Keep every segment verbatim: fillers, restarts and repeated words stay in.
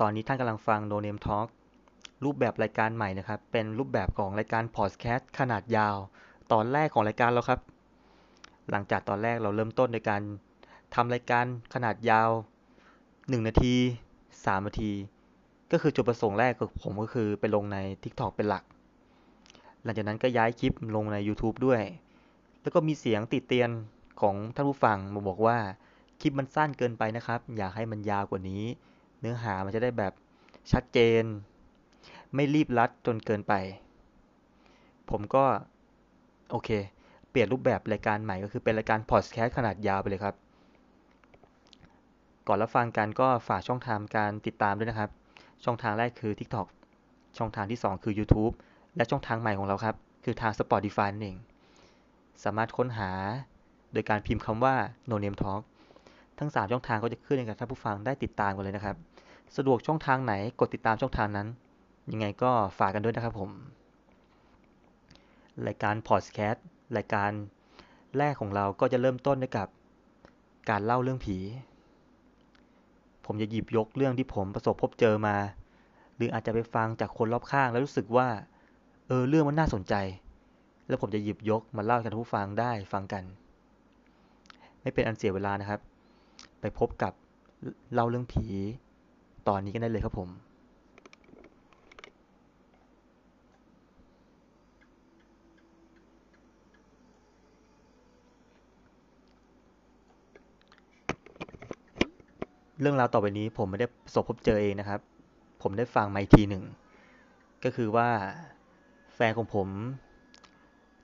ตอนนี้ท่านกำลังฟัง No Name Talk รูปแบบรายการใหม่นะครับเป็นรูปแบบของรายการพอดแคสต์ขนาดยาวตอนแรกของรายการเราครับหลังจากตอนแรกเราเริ่มต้นโดยการทำรายการขนาดยาวหนึ่งนาทีสามนาทีก็คือจุดประสงค์แรกของผมก็คือไปลงใน TikTok เป็นหลักหลังจากนั้นก็ย้ายคลิปลงใน YouTube ด้วยแล้วก็มีเสียงติเตียนของท่านผู้ฟังมาบอกว่าคลิปมันสั้นเกินไปนะครับอยากให้มันยาวกว่านี้เนื้อหามันจะได้แบบชัดเจนไม่รีบรัดจนเกินไปผมก็โอเคเปลี่ยนรูปแบบรายการใหม่ก็คือเป็นรายการพอดแคสต์ขนาดยาวไปเลยครับก่อนรับฟังกันก็ฝากช่องทางการติดตามด้วยนะครับช่องทางแรกคือ TikTok ช่องทางที่สองคือ YouTube และช่องทางใหม่ของเราครับคือทาง Spotify นั่นเองสามารถค้นหาโดยการพิมพ์คำว่า No Name Talk ทั้งสามช่องทางก็จะขึ้นให้กับท่านผู้ฟังได้ติดตามกันเลยนะครับสะดวกช่องทางไหนกดติดตามช่องทางนั้นยังไงก็ฝากกันด้วยนะครับผมรายการพอดแคสต์รายการแรกของเราก็จะเริ่มต้นด้วยกับการเล่าเรื่องผีผมจะหยิบยกเรื่องที่ผมประสบพบเจอมาหรืออาจจะไปฟังจากคนรอบข้างแล้วรู้สึกว่าเออเรื่องมันน่าสนใจแล้วผมจะหยิบยกมาเล่าให้ท่านผู้ฟังได้ฟังกันไม่เป็นอันเสียเวลานะครับไปพบกับเล่าเรื่องผีตอนนี้กันได้เลยครับผมเรื่องราวต่อไปนี้ผมไม่ได้ประสบพบเจอเองนะครับผมได้ฟังมาอีกทีหนึ่งก็คือว่าแฟนของผม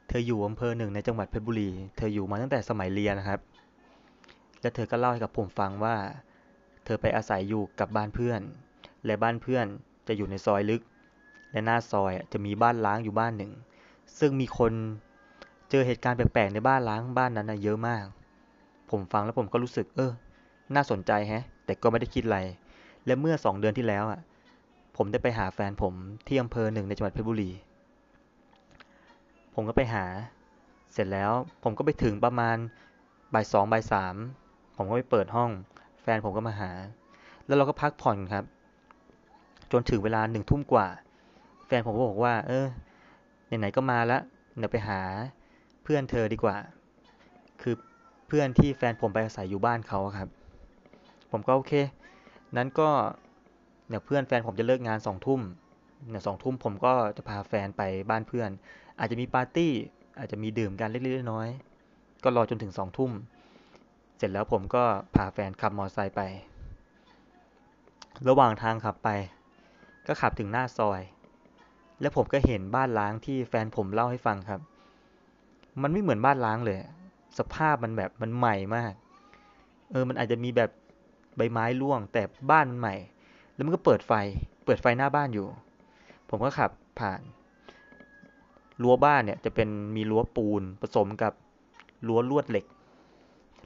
เธออยู่อำเภอหนึ่งในจังหวัดเพชรบุรีเธออยู่มาตั้งแต่สมัยเรียนนะครับและเธอก็เล่าให้กับผมฟังว่าเธอไปอาศัยอยู่กับบ้านเพื่อนและบ้านเพื่อนจะอยู่ในซอยลึกและหน้าซอยจะมีบ้านล้างอยู่บ้านหนึ่งซึ่งมีคนเจอเหตุการณ์แปลกๆในบ้านล้างบ้านนั้นนะเยอะมากผมฟังแล้วผมก็รู้สึกเออน่าสนใจแฮะแต่ก็ไม่ได้คิดอะไรและเมื่อสองเดือนที่แล้วอ่ะผมได้ไปหาแฟนผมที่อำเภอหนึ่งในจังหวัดเพชรบุรีผมก็ไปหาเสร็จแล้วผมก็ไปถึงประมาณบ่ายสองบ่ายสามผมก็ไปเปิดห้องแฟนผมก็มาหาแล้วเราก็พักผ่อนครับจนถึงเวลาหนึ่งทุ่มกว่าแฟนผมก็บอกว่าเออไหนๆก็มาแล้วเดี๋ยวไปหาเพื่อนเธอดีกว่าคือเพื่อนที่แฟนผมไปอาศัยอยู่บ้านเขาครับผมก็โอเคนั้นก็เดี๋ยวเพื่อนแฟนผมจะเลิกงานสองทุ่มเดี๋ยวสองทุ่มผมก็จะพาแฟนไปบ้านเพื่อนอาจจะมีปาร์ตี้อาจจะมีดื่มกันเล็กๆน้อยๆก็รอจนถึงสองทุ่มเสร็จแล้วผมก็พาแฟนขับมอเตอร์ไซค์ไประหว่างทางขับไปก็ขับถึงหน้าซอยแล้วผมก็เห็นบ้านล้างที่แฟนผมเล่าให้ฟังครับมันไม่เหมือนบ้านล้างเลยสภาพมันแบบมันใหม่มากเออมันอาจจะมีแบบใบไม้ร่วงแต่บ้านมันใหม่แล้วมันก็เปิดไฟเปิดไฟหน้าบ้านอยู่ผมก็ขับผ่านรั้วบ้านเนี่ยจะเป็นมีรั้วปูนผสมกับรั้วลวดเหล็ก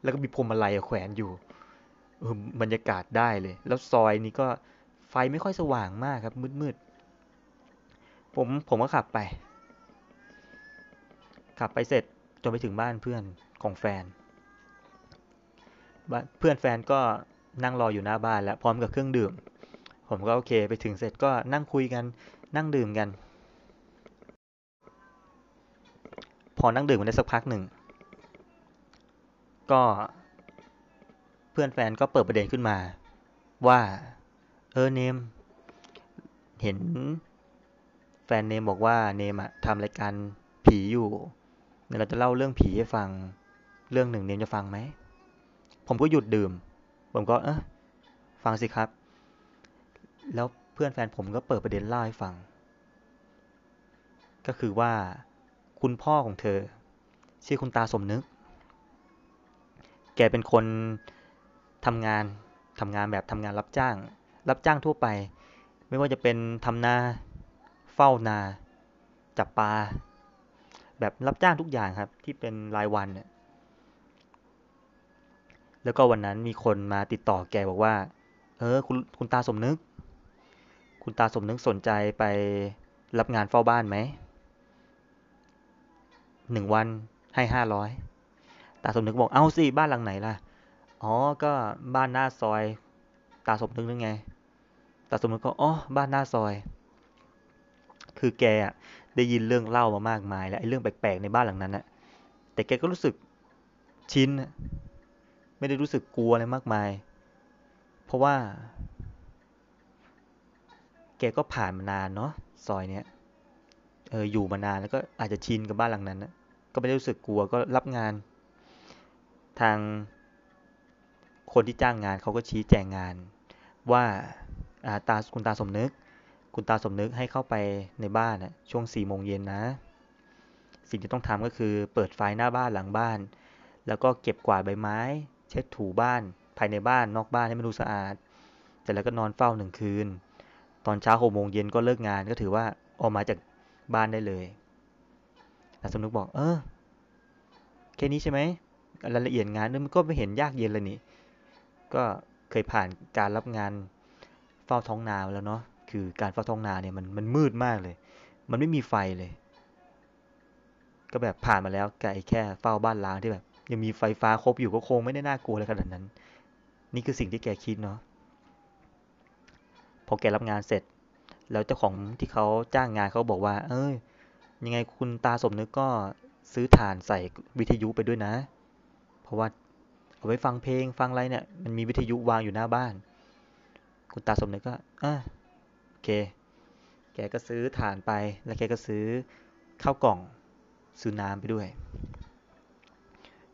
แล้วก็มีพวงมาลัยแขวนอยู่เออบรรยากาศได้เลยแล้วซอยนี้ก็ไฟไม่ค่อยสว่างมากครับมืดๆผมผมก็ขับไปขับไปเสร็จจนไปถึงบ้านเพื่อนของแฟนเพื่อนแฟนก็นั่งรออยู่หน้าบ้านแล้วพร้อมกับเครื่องดื่มผมก็โอเคไปถึงเสร็จก็นั่งคุยกันนั่งดื่มกันพอนั่งดื่มกันได้สักพักหนึ่งก็เพื่อนแฟนก็เปิดประเด็นขึ้นมาว่าเออเนมเห็นแฟนเนมบอกว่าเนมอะทำรายการผีอยู่เดี๋ยวเราจะเล่าเรื่องผีให้ฟังเรื่องหนึ่งเนมจะฟังไหมผมก็หยุดดื่มผมก็เออฟังสิครับแล้วเพื่อนแฟนผมก็เปิดประเด็นเล่าให้ฟังก็คือว่าคุณพ่อของเธอชื่อคุณตาสมนึกแกเป็นคนทำงานทำงานแบบทำงานรับจ้างรับจ้างทั่วไปไม่ว่าจะเป็นทำนาเฝ้านาจับปลาแบบรับจ้างทุกอย่างครับที่เป็นรายวันเนี่ยแล้วก็วันนั้นมีคนมาติดต่อแกบอกว่าเออคุณคุณตาสมนึกคุณตาสมนึกสนใจไปรับงานเฝ้าบ้านไหมหนึ่งวันให้ห้าร้อยตาสมนึกบอกเอาสิบ้านหลังไหนล่ะอ๋อก็บ้านหน้าซอยตาสมนึกนึงไง แต่สมมติก็อ๋อบ้านหน้าซอยคือแกได้ยินเรื่องเล่ามามากมายแล้วไอ้เรื่องแปลกๆในบ้านหลังนั้นนะแต่แกก็รู้สึกชินไม่ได้รู้สึกกลัวอะไรมากมายเพราะว่าแกก็ผ่านมานานเนาะซอยเนี้ยเอออยู่มานานแล้วก็อาจจะชินกับบ้านหลังนั้นนะก็ไม่ได้รู้สึกกลัวก็รับงานทางคนที่จ้างงานเขาก็ชี้แจงงานว่าตาคุณตาสมนึกคุณตาสมนึกให้เข้าไปในบ้านนะช่วงสี่โมงเย็นนะสิ่งที่ต้องทำก็คือเปิดไฟหน้าบ้านหลังบ้านแล้วก็เก็บกวาดใบไม้เช็ดถูบ้านภายในบ้านนอกบ้านให้มันดูสะอาดเสร็จแล้วก็นอนเฝ้าหนึ่งคืนตอนเช้าหกโมงเย็นก็เลิกงานก็ถือว่าออกมาจากบ้านได้เลยแต่สมนึกบอกเออแค่นี้ใช่ไหมรายละเอียดงานมันก็ไม่เห็นยากเย็นเลยนี่ก็เคยผ่านการรับงานเฝ้าท้องนาแล้วเนาะคือการเฝ้าท้องนาเนี่ยมันมันมืดมากเลยมันไม่มีไฟเลยก็แบบผ่านมาแล้วไอ้แค่เฝ้าบ้านล้างที่แบบยังมีไฟฟ้าครบอยู่ก็คงไม่ได้น่ากลัวอะไรขนาดนั้นนี่คือสิ่งที่แกคิดเนาะพอแกรับงานเสร็จแล้วเจ้าของที่เขาจ้างงานเขาบอกว่าเอ้ยยังไงคุณตาสมนึกก็ซื้อถ่านใส่วิทยุไปด้วยนะเพราะว่าเอาไว้ฟังเพลงฟังอะไรเนี่ยมันมีวิทยุวางอยู่หน้าบ้านคุณตาสมนึกก็อ่ะโอเคแกก็ซื้อถ่านไปแล้วแกก็ซื้อข้าวกล่องซื้อน้ำไปด้วย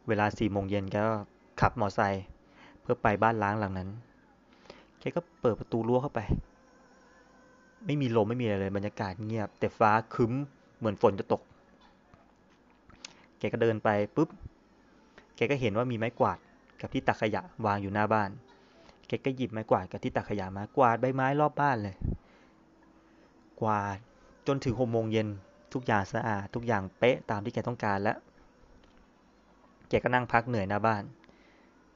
เวลาสี่โมงเย็นแกก็ขับมอไซค์เพื่อไปบ้านล้างหลังนั้นแกก็เปิดประตูรั้วเข้าไปไม่มีลมไม่มีอะไรเลยบรรยากาศเงียบแต่ฟ้าครึ้มเหมือนฝนจะตกแกก็เดินไปปุ๊บแกก็เห็นว่ามีไม้กวาดกับที่ตักขยะวางอยู่หน้าบ้านแกก็หยิบไม้กวาดกับที่ตักขยะมากวาดใบไม้รอบบ้านเลยกวาดจนถึงหกโมงเย็นทุกอย่างสะอาดทุกอย่างเป๊ะตามที่แกต้องการแล้วแกก็นั่งพักเหนื่อยหน้าบ้าน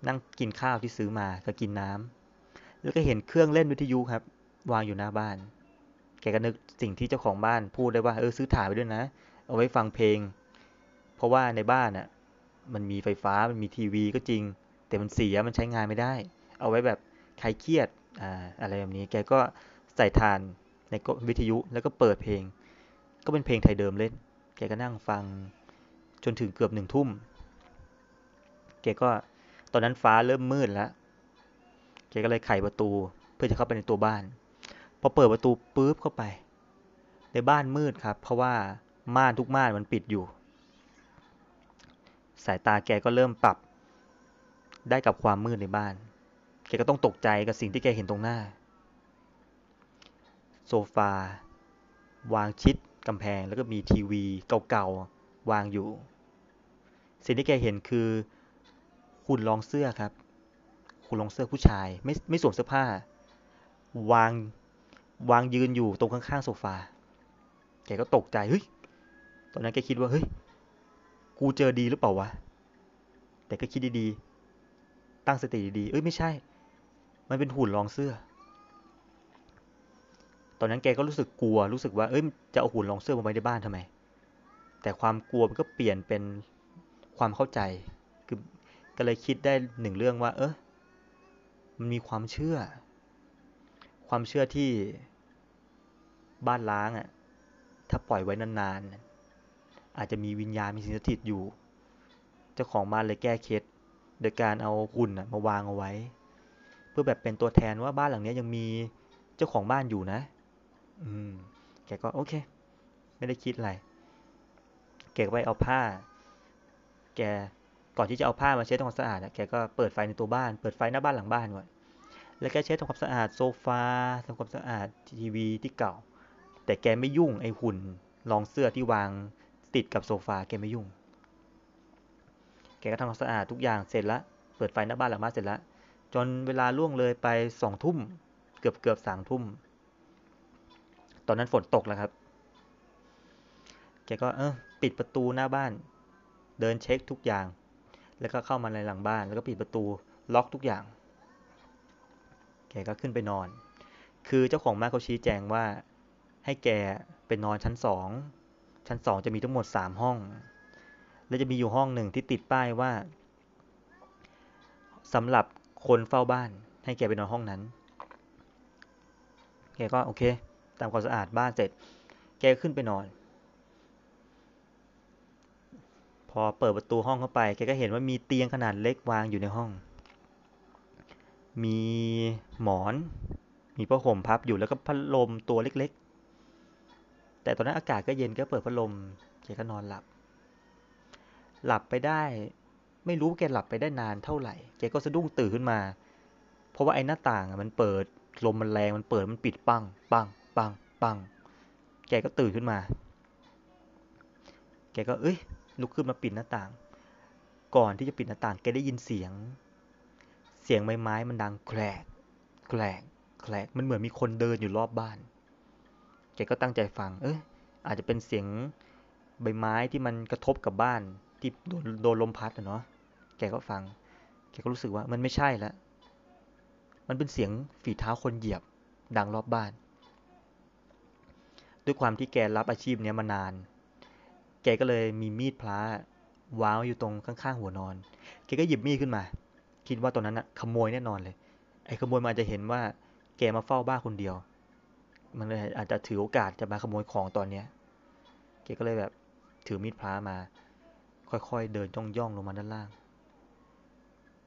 นั่งกินข้าวที่ซื้อมาก็กินน้ำแล้วก็เห็นเครื่องเล่นวิทยุครับวางอยู่หน้าบ้านแกก็นึกสิ่งที่เจ้าของบ้านพูดได้ว่าเออซื้อถ่านไปด้วยนะเอาไว้ฟังเพลงเพราะว่าในบ้านน่ะมันมีไฟฟ้ามันมีทีวีก็จริงแต่มันเสียมันใช้งานไม่ได้เอาไว้แบบใครเครียดอ่าอะไรแบบนี้แกก็ใส่ถ่านในวิทยุแล้วก็เปิดเพลงก็เป็นเพลงไทยเดิมเล่นแกก็นั่งฟังจนถึงเกือบหนึ่งทุ่มแกก็ตอนนั้นฟ้าเริ่มมืดแล้วแกก็เลยไขประตูเพื่อจะเข้าไปในตัวบ้านพอเปิดประตูปุ๊บเข้าไปในบ้านมืดครับเพราะว่าม่านทุกม่านมันปิดอยู่สายตาแกก็เริ่มปรับได้กับความมืดในบ้านแกก็ต้องตกใจกับสิ่งที่แกเห็นตรงหน้าโซฟาวางชิดกำแพงแล้วก็มีทีวีเก่าๆวางอยู่สิ่งที่แกเห็นคือคุณรองเสื้อครับคุณรองเสื้อผู้ชายไม่ไม่สวมเสื้อผ้าวางวางยืนอยู่ตรงข้างๆโซฟาแกก็ตกใจเฮ้ยตอนนั้นแกคิดว่าเฮ้ยกูเจอดีหรือเปล่าวะแต่ก็คิดดีๆตั้งสติดีๆเอ้ยไม่ใช่มันเป็นหุ่นรองเสื้อตอนนั้นแกก็รู้สึกกลัวรู้สึกว่าเอ้ยจะเอาหุ่นรองเสื้อมาไว้ในบ้านทำไมแต่ความกลัวมันก็เปลี่ยนเป็นความเข้าใจคือก็เลยคิดได้หนึ่งเรื่องว่าเออมันมีความเชื่อความเชื่อที่บ้านล้างอ่ะถ้าปล่อยไว้นานๆอาจจะมีวิญญาณมีสิ่งสถิตอยู่เจ้าของบ้านเลยแก้เคล็ดโดยการเอาหุ่นอ่ะมาวางเอาไว้เพื่อแบบเป็นตัวแทนว่าบ้านหลังนี้ยังมีเจ้าของบ้านอยู่นะอืมแกก็โอเคไม่ได้คิดอะไรแกก็ไปเอาผ้าแกก่อนที่จะเอาผ้ามาเช็ดทำความสะอาดแกก็เปิดไฟในตัวบ้านเปิดไฟหน้าบ้านหลังบ้านก่อนแล้วแกเช็ดทำความสะอาดโซฟาทำความสะอาดทีวีที่เก่าแต่แกไม่ยุ่งไอ้หุ่นรองเสื้อที่วางติดกับโซฟาแกไม่ยุ่งแกก็ทำความสะอาดทุกอย่างเสร็จละเปิดไฟหน้าบ้านหลังบ้านเสร็จละจนเวลาล่วงเลยไปสองทุ่มเกือบเกือบสามทุ่มตอนนั้นฝนตกแล้วครับแกก็เออปิดประตูหน้าบ้านเดินเช็คทุกอย่างแล้วก็เข้ามาในหลังบ้านแล้วก็ปิดประตูล็อกทุกอย่างแกก็ขึ้นไปนอนคือเจ้าของบ้านเขาชี้แจงว่าให้แกไปนอนชั้นสองชั้นสองจะมีทั้งหมดสามห้องและจะมีอยู่ห้องหนึ่งที่ติดป้ายว่าสำหรับคนเฝ้าบ้านให้แกไปนอนห้องนั้น แกก็โอเคทำความสะอาดบ้านเสร็จแกขึ้นไปนอนพอเปิดประตูห้องเข้าไปแกก็เห็นว่ามีเตียงขนาดเล็กวางอยู่ในห้องมีหมอนมีผ้าห่มพับอยู่แล้วก็พัดลมตัวเล็กๆแต่ตอนนั้นอากาศก็เย็นก็เปิดพัดลมแกก็นอนหลับหลับไปได้ไม่รู้แกหลับไปได้นานเท่าไหร่แกก็สะดุ้งตื่นขึ้นมาเพราะว่าไอ้หน้าต่างมันเปิดลมมันแรงมันเปิดมันปิดปังปังปังปังแกก็ตื่นขึ้นมาแกก็เอ้ยลุกขึ้นมาปิดหน้าต่างก่อนที่จะปิดหน้าต่างแกได้ยินเสียงเสียงไม้ไม้มันดังแกรกแกรกแกรกมันเหมือนมีคนเดินอยู่รอบบ้านแกก็ตั้งใจฟังเอ้ยอาจจะเป็นเสียงใบไม้ที่มันกระทบกับบ้านที่โดนโดนลมพัดอ่ะเนาะแกก็ฟังแกก็รู้สึกว่ามันไม่ใช่ละมันเป็นเสียงฝีเท้าคนเหยียบดังรอบบ้านด้วยความที่แกรับอาชีพนี้มานานแกก็เลยมีมีดพระวางอยู่ตรงข้างๆหัวนอนแกก็หยิบมีดขึ้นมาคิดว่าตอนนั้นน่ะขโมยแน่นอนเลยไอ้ขโมยมันอาจจะเห็นว่าแกมาเฝ้าบ้านคนเดียวมันเลยอาจจะถือโอกาสจะมาขโมยของตอนเนี้ยแกก็เลยแบบถือมีดพระมาค่อยๆเดินย่องๆลงมาด้านล่าง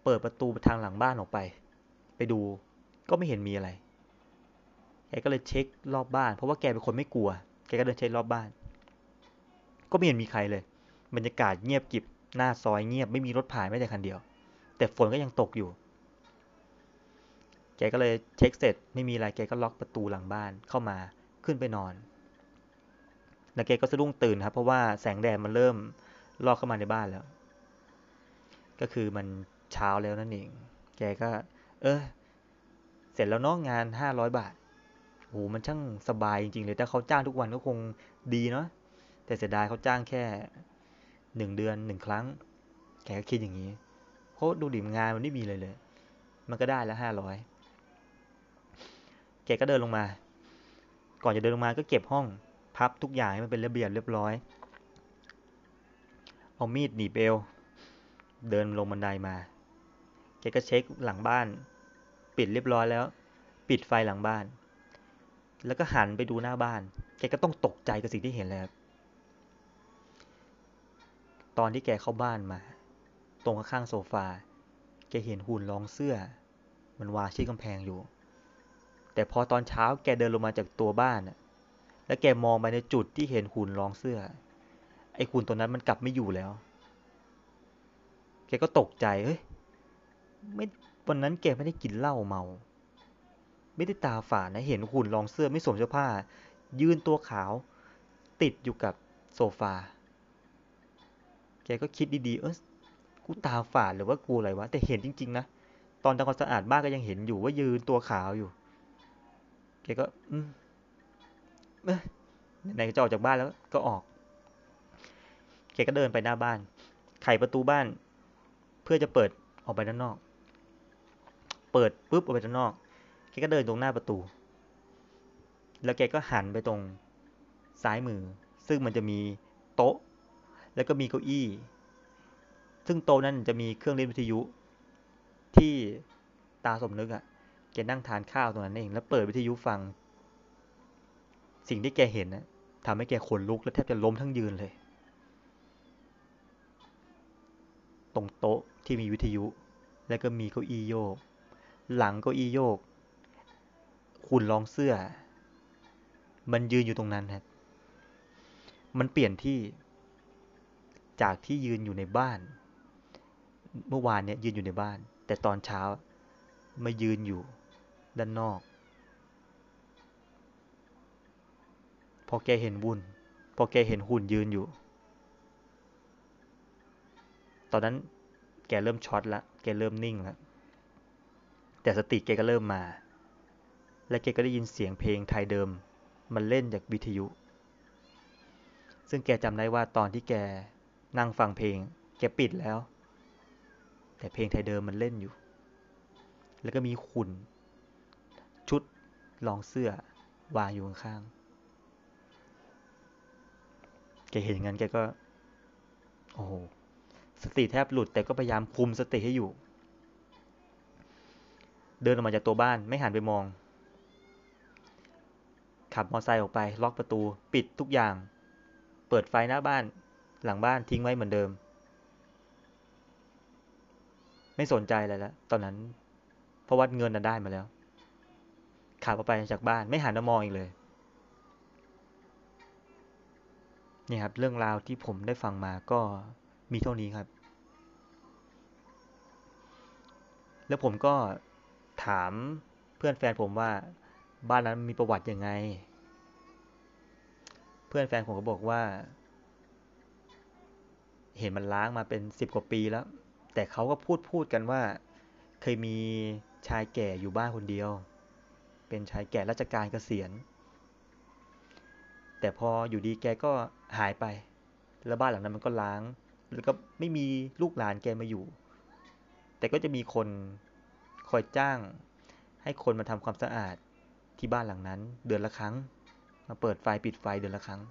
เปิดประตูทางหลังบ้านออกไปไปดูก็ไม่เห็นมีอะไรแกก็เลยเช็ครอบบ้านเพราะว่าแกเป็นคนไม่กลัวแกก็เดินเช็ครอบบ้านก็ไม่เห็นมีใครเลยบรรยากาศเงียบกริบหน้าซอยเงียบไม่มีรถผ่านแม้แต่คันเดียวแต่ฝนก็ยังตกอยู่แกก็เลยเช็คเสร็จไม่มีอะไรแกก็ล็อกประตูหลังบ้านเข้ามาขึ้นไปนอนแล้วแกก็สะดุ้งตื่นครับเพราะว่าแสงแดดมันเริ่มลอดเข้ามาในบ้านแล้วก็คือมันเช้าแล้วนั่นเองแกก็เออเสร็จแล้วเนาะงานห้าร้อยบาทโอ้มันช่างสบายจริงๆเลยถ้าเขาจ้างทุกวันก็คงดีเนาะแต่เสียดายเขาจ้างแค่หนึ่งเดือนหนึ่งครั้งแกก็คิดอย่างนี้โคตรดูดิมงานมันไม่มีเลยเลยมันก็ได้แล้วห้าร้อยแกก็เดินลงมาก่อนจะเดินลงมาก็เก็บห้องพับทุกอย่างให้มันเป็นระเบียบเรียบร้อยเอามีดหนีบเอวเดินลงบันไดมาแกก็เช็คหลังบ้านปิดเรียบร้อยแล้วปิดไฟหลังบ้านแล้วก็หันไปดูหน้าบ้านแกก็ต้องตกใจกับสิ่งที่เห็นเลยครับตอนที่แกเข้าบ้านมาตรงข้างโซฟาแกเห็นหุ่นรองเสื้อมันวางชี้กำแพงอยู่แต่พอตอนเช้าแกเดินลงมาจากตัวบ้านแล้วแกมองไปในจุดที่เห็นหุ่นรองเสื้อไอ้หุ่นตัวนั้นมันกลับไม่อยู่แล้วแกก็ตกใจเฮ้ยไม่วันนั้นแกไม่ได้กินเหล้าเมาไม่ได้ตาฝาดนะเห็นหุ่นรองเสื้อไม่สวมเสื้อผ้ายืนตัวขาวติดอยู่กับโซฟาแกก็คิดดีๆเออกูตาฝาดหรือว่ากูอะไรวะแต่เห็นจริงๆนะตอนทำความสะอาดบ้านก็ยังเห็นอยู่ว่ายืนตัวขาวอยู่แกก็อืมเอ๊ะไหนจะออกจากบ้านแล้วก็ออกแกก็เดินไปหน้าบ้านไขประตูบ้านเพื่อจะเปิดออกไปด้านนอกเปิดปุ๊บออกไปด้านนอกแกก็เดินตรงหน้าประตูแล้วแกก็หันไปตรงซ้ายมือซึ่งมันจะมีโต๊ะแล้วก็มีเก้าอี้ซึ่งโต๊ะนั้นจะมีเครื่องเล่นวิทยุที่ตาสมนึกอ่ะแกนั่งทานข้าวตรงนั้นเองแล้วเปิดวิทยุฟังสิ่งที่แกเห็นนะทำให้แกขนลุกและแทบจะล้มทั้งยืนเลยตรงโต๊ะที่มีวิทยุแล้วก็มีเก้าอี้โยกหลังเก้าอี้โยกหุ่นรองเสื้อมันยืนอยู่ตรงนั้นครับมันเปลี่ยนที่จากที่ยืนอยู่ในบ้านเมื่อวานเนี่ยยืนอยู่ในบ้านแต่ตอนเช้ามายืนอยู่ด้านนอกพอแกเห็นวุ่นพอแกเห็นหุ่นยืนอยู่ตอนนั้นแกเริ่มช็อตละแกเริ่มนิ่งละแต่สติแกก็เริ่มมาและแกก็ได้ยินเสียงเพลงไทยเดิมมันเล่นจากวิทยุซึ่งแกจำได้ว่าตอนที่แกนั่งฟังเพลงแกปิดแล้วแต่เพลงไทยเดิมมันเล่นอยู่แล้วก็มีหุ่นชุดรองเสื้อวางอยู่ข้างๆแกเห็นงั้นแกก็โอ้โหสติแทบหลุดแต่ก็พยายามคุมสติให้อยู่เดินออกมาจากตัวบ้านไม่หันไปมอง ขับมอเตอร์ไซค์ออกไปล็อกประตูปิดทุกอย่างเปิดไฟหน้าบ้านหลังบ้านทิ้งไว้เหมือนเดิมไม่สนใจอะไรแล้วตอนนั้นเพราะว่าเงินน่ะได้มาแล้วขับออกไปจากบ้านไม่หันมามองอีกเลยนี่ครับเรื่องราวที่ผมได้ฟังมาก็มีเท่านี้ครับแล้วผมก็ถามเพื่อนแฟนผมว่าบ้านนั้นมีประวัติยังไงเพื่อนแฟนผมก็บอกว่าเห็นมันล้างมาเป็นสิบกว่าปีแล้วแต่เขาก็พูดพูดกันว่าเคยมีชายแก่อยู่บ้านคนเดียวเป็นชายแก่ราชการเกษียณแต่พออยู่ดีแกก็หายไปแล้วบ้านหลังนั้นมันก็ล้างแล้วก็ไม่มีลูกหลานแกมาอยู่แต่ก็จะมีคนคอยจ้างให้คนมาทำความสะอาดที่บ้านหลังนั้นเดือนละครั้งมาเปิดไฟปิดไฟเดือนละครั้ง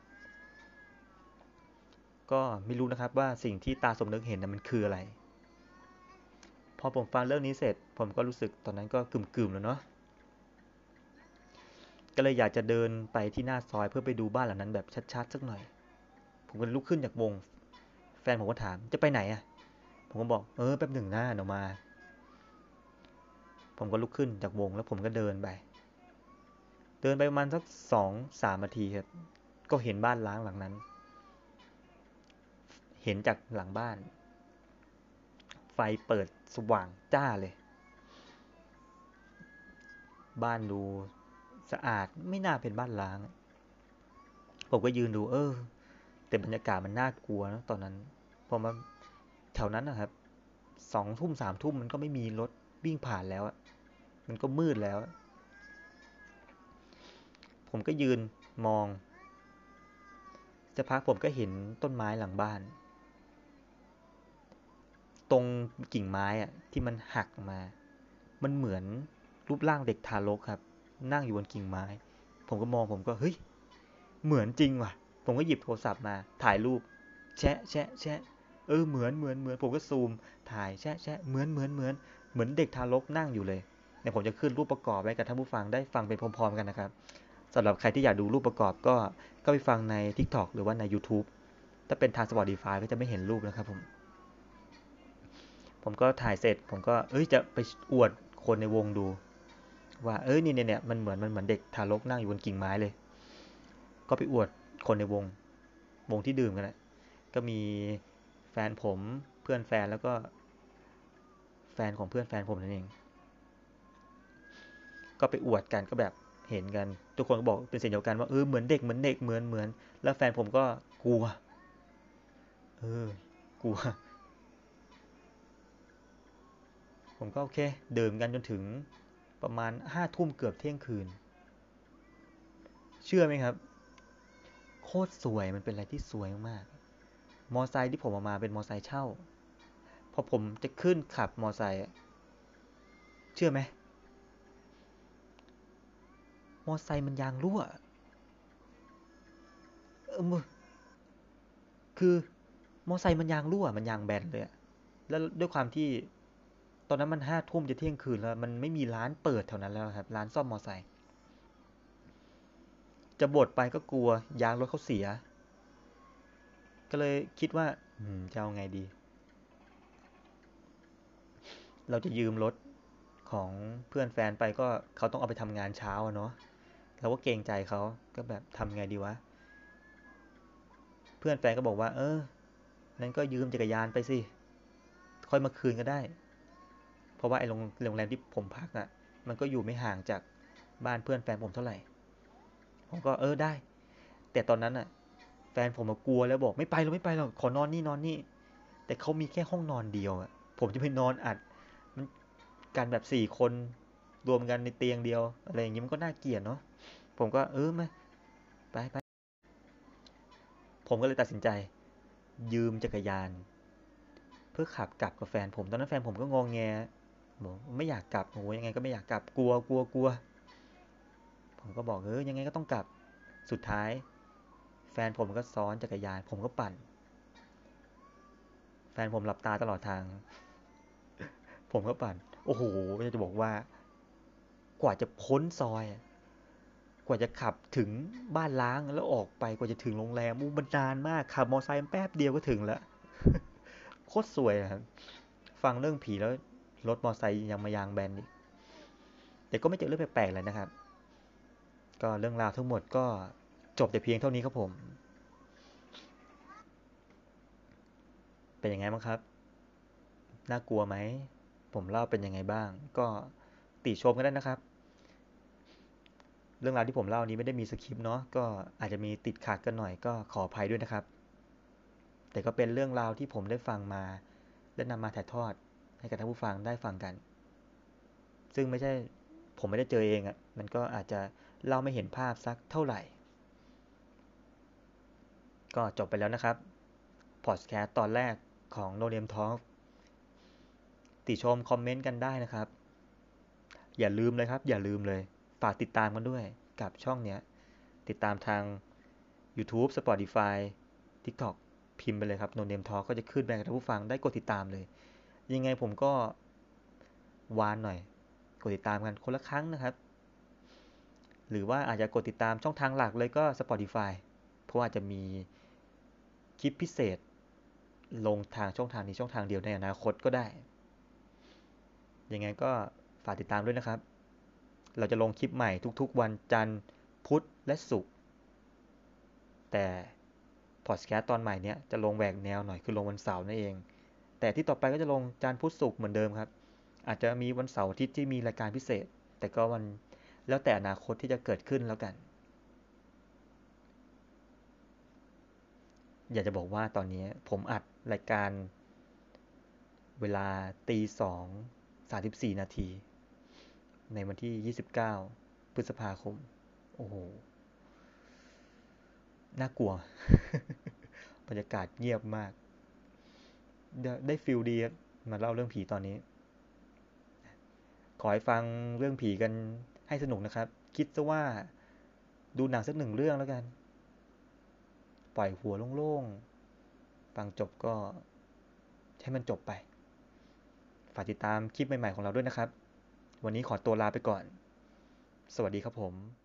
ก็ไม่รู้นะครับว่าสิ่งที่ตาสมนึกเห็นน่ะมันคืออะไรพอผมฟังเรื่องนี้เสร็จผมก็รู้สึกตอนนั้นก็กึ่มๆแล้วเนาะก็เลยอยากจะเดินไปที่หน้าซอยเพื่อไปดูบ้านหลังนั้นแบบชัดๆสักหน่อยผมก็ลุกขึ้นจากวงแฟนผมก็ถามจะไปไหนอ่ะผมก็บอกเออแป๊บหนึ่งหน้าเดี๋ยวมาผมก็ลุกขึ้นจากวงแล้วผมก็เดินไปเดินไปประมาณสัก สองถึงสาม นาทีครับก็เห็นบ้านล้างหลังนั้นเห็นจากหลังบ้านไฟเปิดสว่างจ้าเลยบ้านดูสะอาดไม่น่าเป็นบ้านล้างผมก็ยืนดูเออแต่บรรยากาศมันน่ากลัวนะตอนนั้นพอมาแถวนั้นนะครับสองทุ่มสามทุ่มมันก็ไม่มีรถวิ่งผ่านแล้วมันก็มืดแล้วผมก็ยืนมองสักพักผมก็เห็นต้นไม้หลังบ้านตรงกิ่งไม้อะที่มันหักมามันเหมือนรูปร่างเด็กทารกครับนั่งอยู่บนกิ่งไม้ผมก็มองผมก็เฮ้ยเหมือนจริงว่ะผมก็หยิบโทรศัพท์มาถ่ายรูปแชะแชะแชะเออเหมือนเหมือนเหมือนผมก็ซูมถ่ายแชะแชะเหมือนเหมือนเหมือนเหมือนเด็กทารกนั่งอยู่เลยเดี๋ยวผมจะขึ้นรูปประกอบไว้กับท่านผู้ฟังได้ฟังเป็นพร้อมๆกันนะครับสำหรับใครที่อยากดูรูปประกอบก็ก็ไปฟังใน TikTok หรือว่าใน YouTube ถ้าเป็นทาง Spotify ก็จะไม่เห็นรูปนะครับผมผมก็ถ่ายเสร็จผมก็เอ้ยจะไปอวดคนในวงดูว่าเอ้ยนี่เนี่ยมันเหมือนมันเหมือนเด็กทารกนั่งอยู่บนกิ่งไม้เลยก็ไปอวดคนในวงวงที่ดื่มกันนะก็มีแฟนผมเพื่อนแฟนแล้วก็แฟนของเพื่อนแฟนผมนั่นเองก็ไปอวดกันก็แบบเห็นกันทุกคนก็บอกเป็นเสียงเดียวกันว่าเออเหมือนเด็กเหมือนเด็กเหมือนเหมือนแล้วแฟนผมก็กลัวเออกลัวผมก็โอเคดื่มกันจนถึงประมาณห้าทุ่มเกือบเที่ยงคืนเชื่อไหมครับโคตรสวยมันเป็นอะไรที่สวยมากมอไซค์ที่ผมเอามาเป็นมอไซค์เช่าพอผมจะขึ้นขับมอไซค์เชื่อไหมมอไซค์มันยางรั่วเออมือคือมอไซค์มันยางรั่วมันยางแบนเลยแล้วด้วยความที่ตอนนั้นมันห้าทุ่มจะเที่ยงคืนแล้วมันไม่มีร้านเปิดแถวนั้นแล้วครับร้านซ่อมมอไซค์จะบดไปก็กลัวยางรถเขาเสียก็เลยคิดว่าจะเอาไงดีเราจะยืมรถของเพื่อนแฟนไปก็เขาต้องเอาไปทำงานเช้าเนาะเราก็เกรงใจเขาก็แบบทำไงดีวะเพื่อนแฟนก็บอกว่าเออนั้นก็ยืมจักรยานไปสิค่อยมาคืนก็ได้เพราะว่าไอ้โรงแรมที่ผมพักอ่ะมันก็อยู่ไม่ห่างจากบ้านเพื่อนแฟนผมเท่าไหร่ผมก็เออได้แต่ตอนนั้นอ่ะแฟนผมกลัวแล้วบอกไม่ไปเราไม่ไปเราขอนอนนี่นอนนี่แต่เขามีแค่ห้องนอนเดียวอ่ะผมจะไปนอนอัดมันกันแบบสี่คนรวมกันในเตียงเดียวอะไรอย่างงี้มันก็น่าเกลียดเนาะผมก็เออมาไปไปผมก็เลยตัดสินใจยืมจักรยานเพื่อขับกลับกับแฟนผมตอนนั้นแฟนผมก็งงแงบอกไม่อยากกลับโหยังไงก็ไม่อยากกลับกลัวกลัวกลัวผมก็บอกเออยังไงก็ต้องกลับสุดท้ายแฟนผมก็ซ้อนจักรยานผมก็ปั่นแฟนผมหลับตาตลอดทางผมก็ปั่นโอ้โหจะบอกว่ากว่าจะพ้นซอย กว่าจะขับถึงบ้านล้างแล้วออกไปกว่าจะถึงโรงแรมมันนานมากขับมอเตอร์ไซค์แป๊บเดียวก็ถึงแล้วโคตรสวยนะครับฟังเรื่องผีแล้วรถมอเตอร์ไซค์ยังมายางแบนอีกแต่ก็ไม่เจอเรื่องแปลกๆเลยนะครับก็เรื่องราวทั้งหมดก็จบแต่เพียงเท่านี้ครับผมเป็นยังไงบ้างครับน่ากลัวไหมผมเล่าเป็นยังไงบ้างก็ติชมกันได้นะครับเรื่องราวที่ผมเล่านี้ไม่ได้มีสคริปต์เนาะก็อาจจะมีติดขัดกันหน่อยก็ขออภัยด้วยนะครับแต่ก็เป็นเรื่องราวที่ผมได้ฟังมาและนำมาถ่ายทอดให้กับท่านผู้ฟังได้ฟังกันซึ่งไม่ใช่ผมไม่ได้เจอเองอ่ะมันก็อาจจะเล่าไม่เห็นภาพสักเท่าไหร่ก็จบไปแล้วนะครับพอดแคสต์ตอนแรกของ No Name Talk ติชมคอมเมนต์กันได้นะครับอย่าลืมเลยครับอย่าลืมเลยฝากติดตามกันด้วยกับช่องเนี้ยติดตามทาง YouTube Spotify TikTok พิมพ์ไปเลยครับ No Name Talk ก็จะขึ้นไปกับท่านผู้ฟังได้กดติดตามเลยยังไงผมก็วานหน่อยกดติดตามกันคนละครั้งนะครับหรือว่าอาจจะกดติดตามช่องทางหลักเลยก็ Spotify เพราะว่าจะมีคลิปพิเศษลงทางช่องทางนี้ช่องทางเดียวในอนาคตก็ได้ยังไงก็ฝากติดตามด้วยนะครับเราจะลงคลิปใหม่ทุกๆวันจันทร์พุธและศุกร์แต่พอดแคสต์ตอนใหม่เนี้ยจะลงแหวกแนวหน่อยคือลงวันเสาร์นั่นเองแต่ที่ต่อไปก็จะลงจันทร์พุธศุกร์เหมือนเดิมครับอาจจะมีวันเสาร์ที่ที่มีรายการพิเศษแต่ก็วันแล้วแต่อนาคตที่จะเกิดขึ้นแล้วกันอยากจะบอกว่าตอนนี้ผมอัดรายการเวลาตีสองสามสิบสี่นาทีในวันที่ยี่สิบเก้าพฤษภาคมโอ้โหน่ากลัว บรรยากาศเงียบมากได้ฟิลดีมาเล่าเรื่องผีตอนนี้ขอให้ฟังเรื่องผีกันให้สนุกนะครับคิดซะว่าดูหนังสักหนึ่งเรื่องแล้วกันปล่อยหัวโล่งๆฟังจบก็ให้มันจบไปฝากติดตามคลิปใหม่ๆของเราด้วยนะครับวันนี้ขอตัวลาไปก่อนสวัสดีครับผม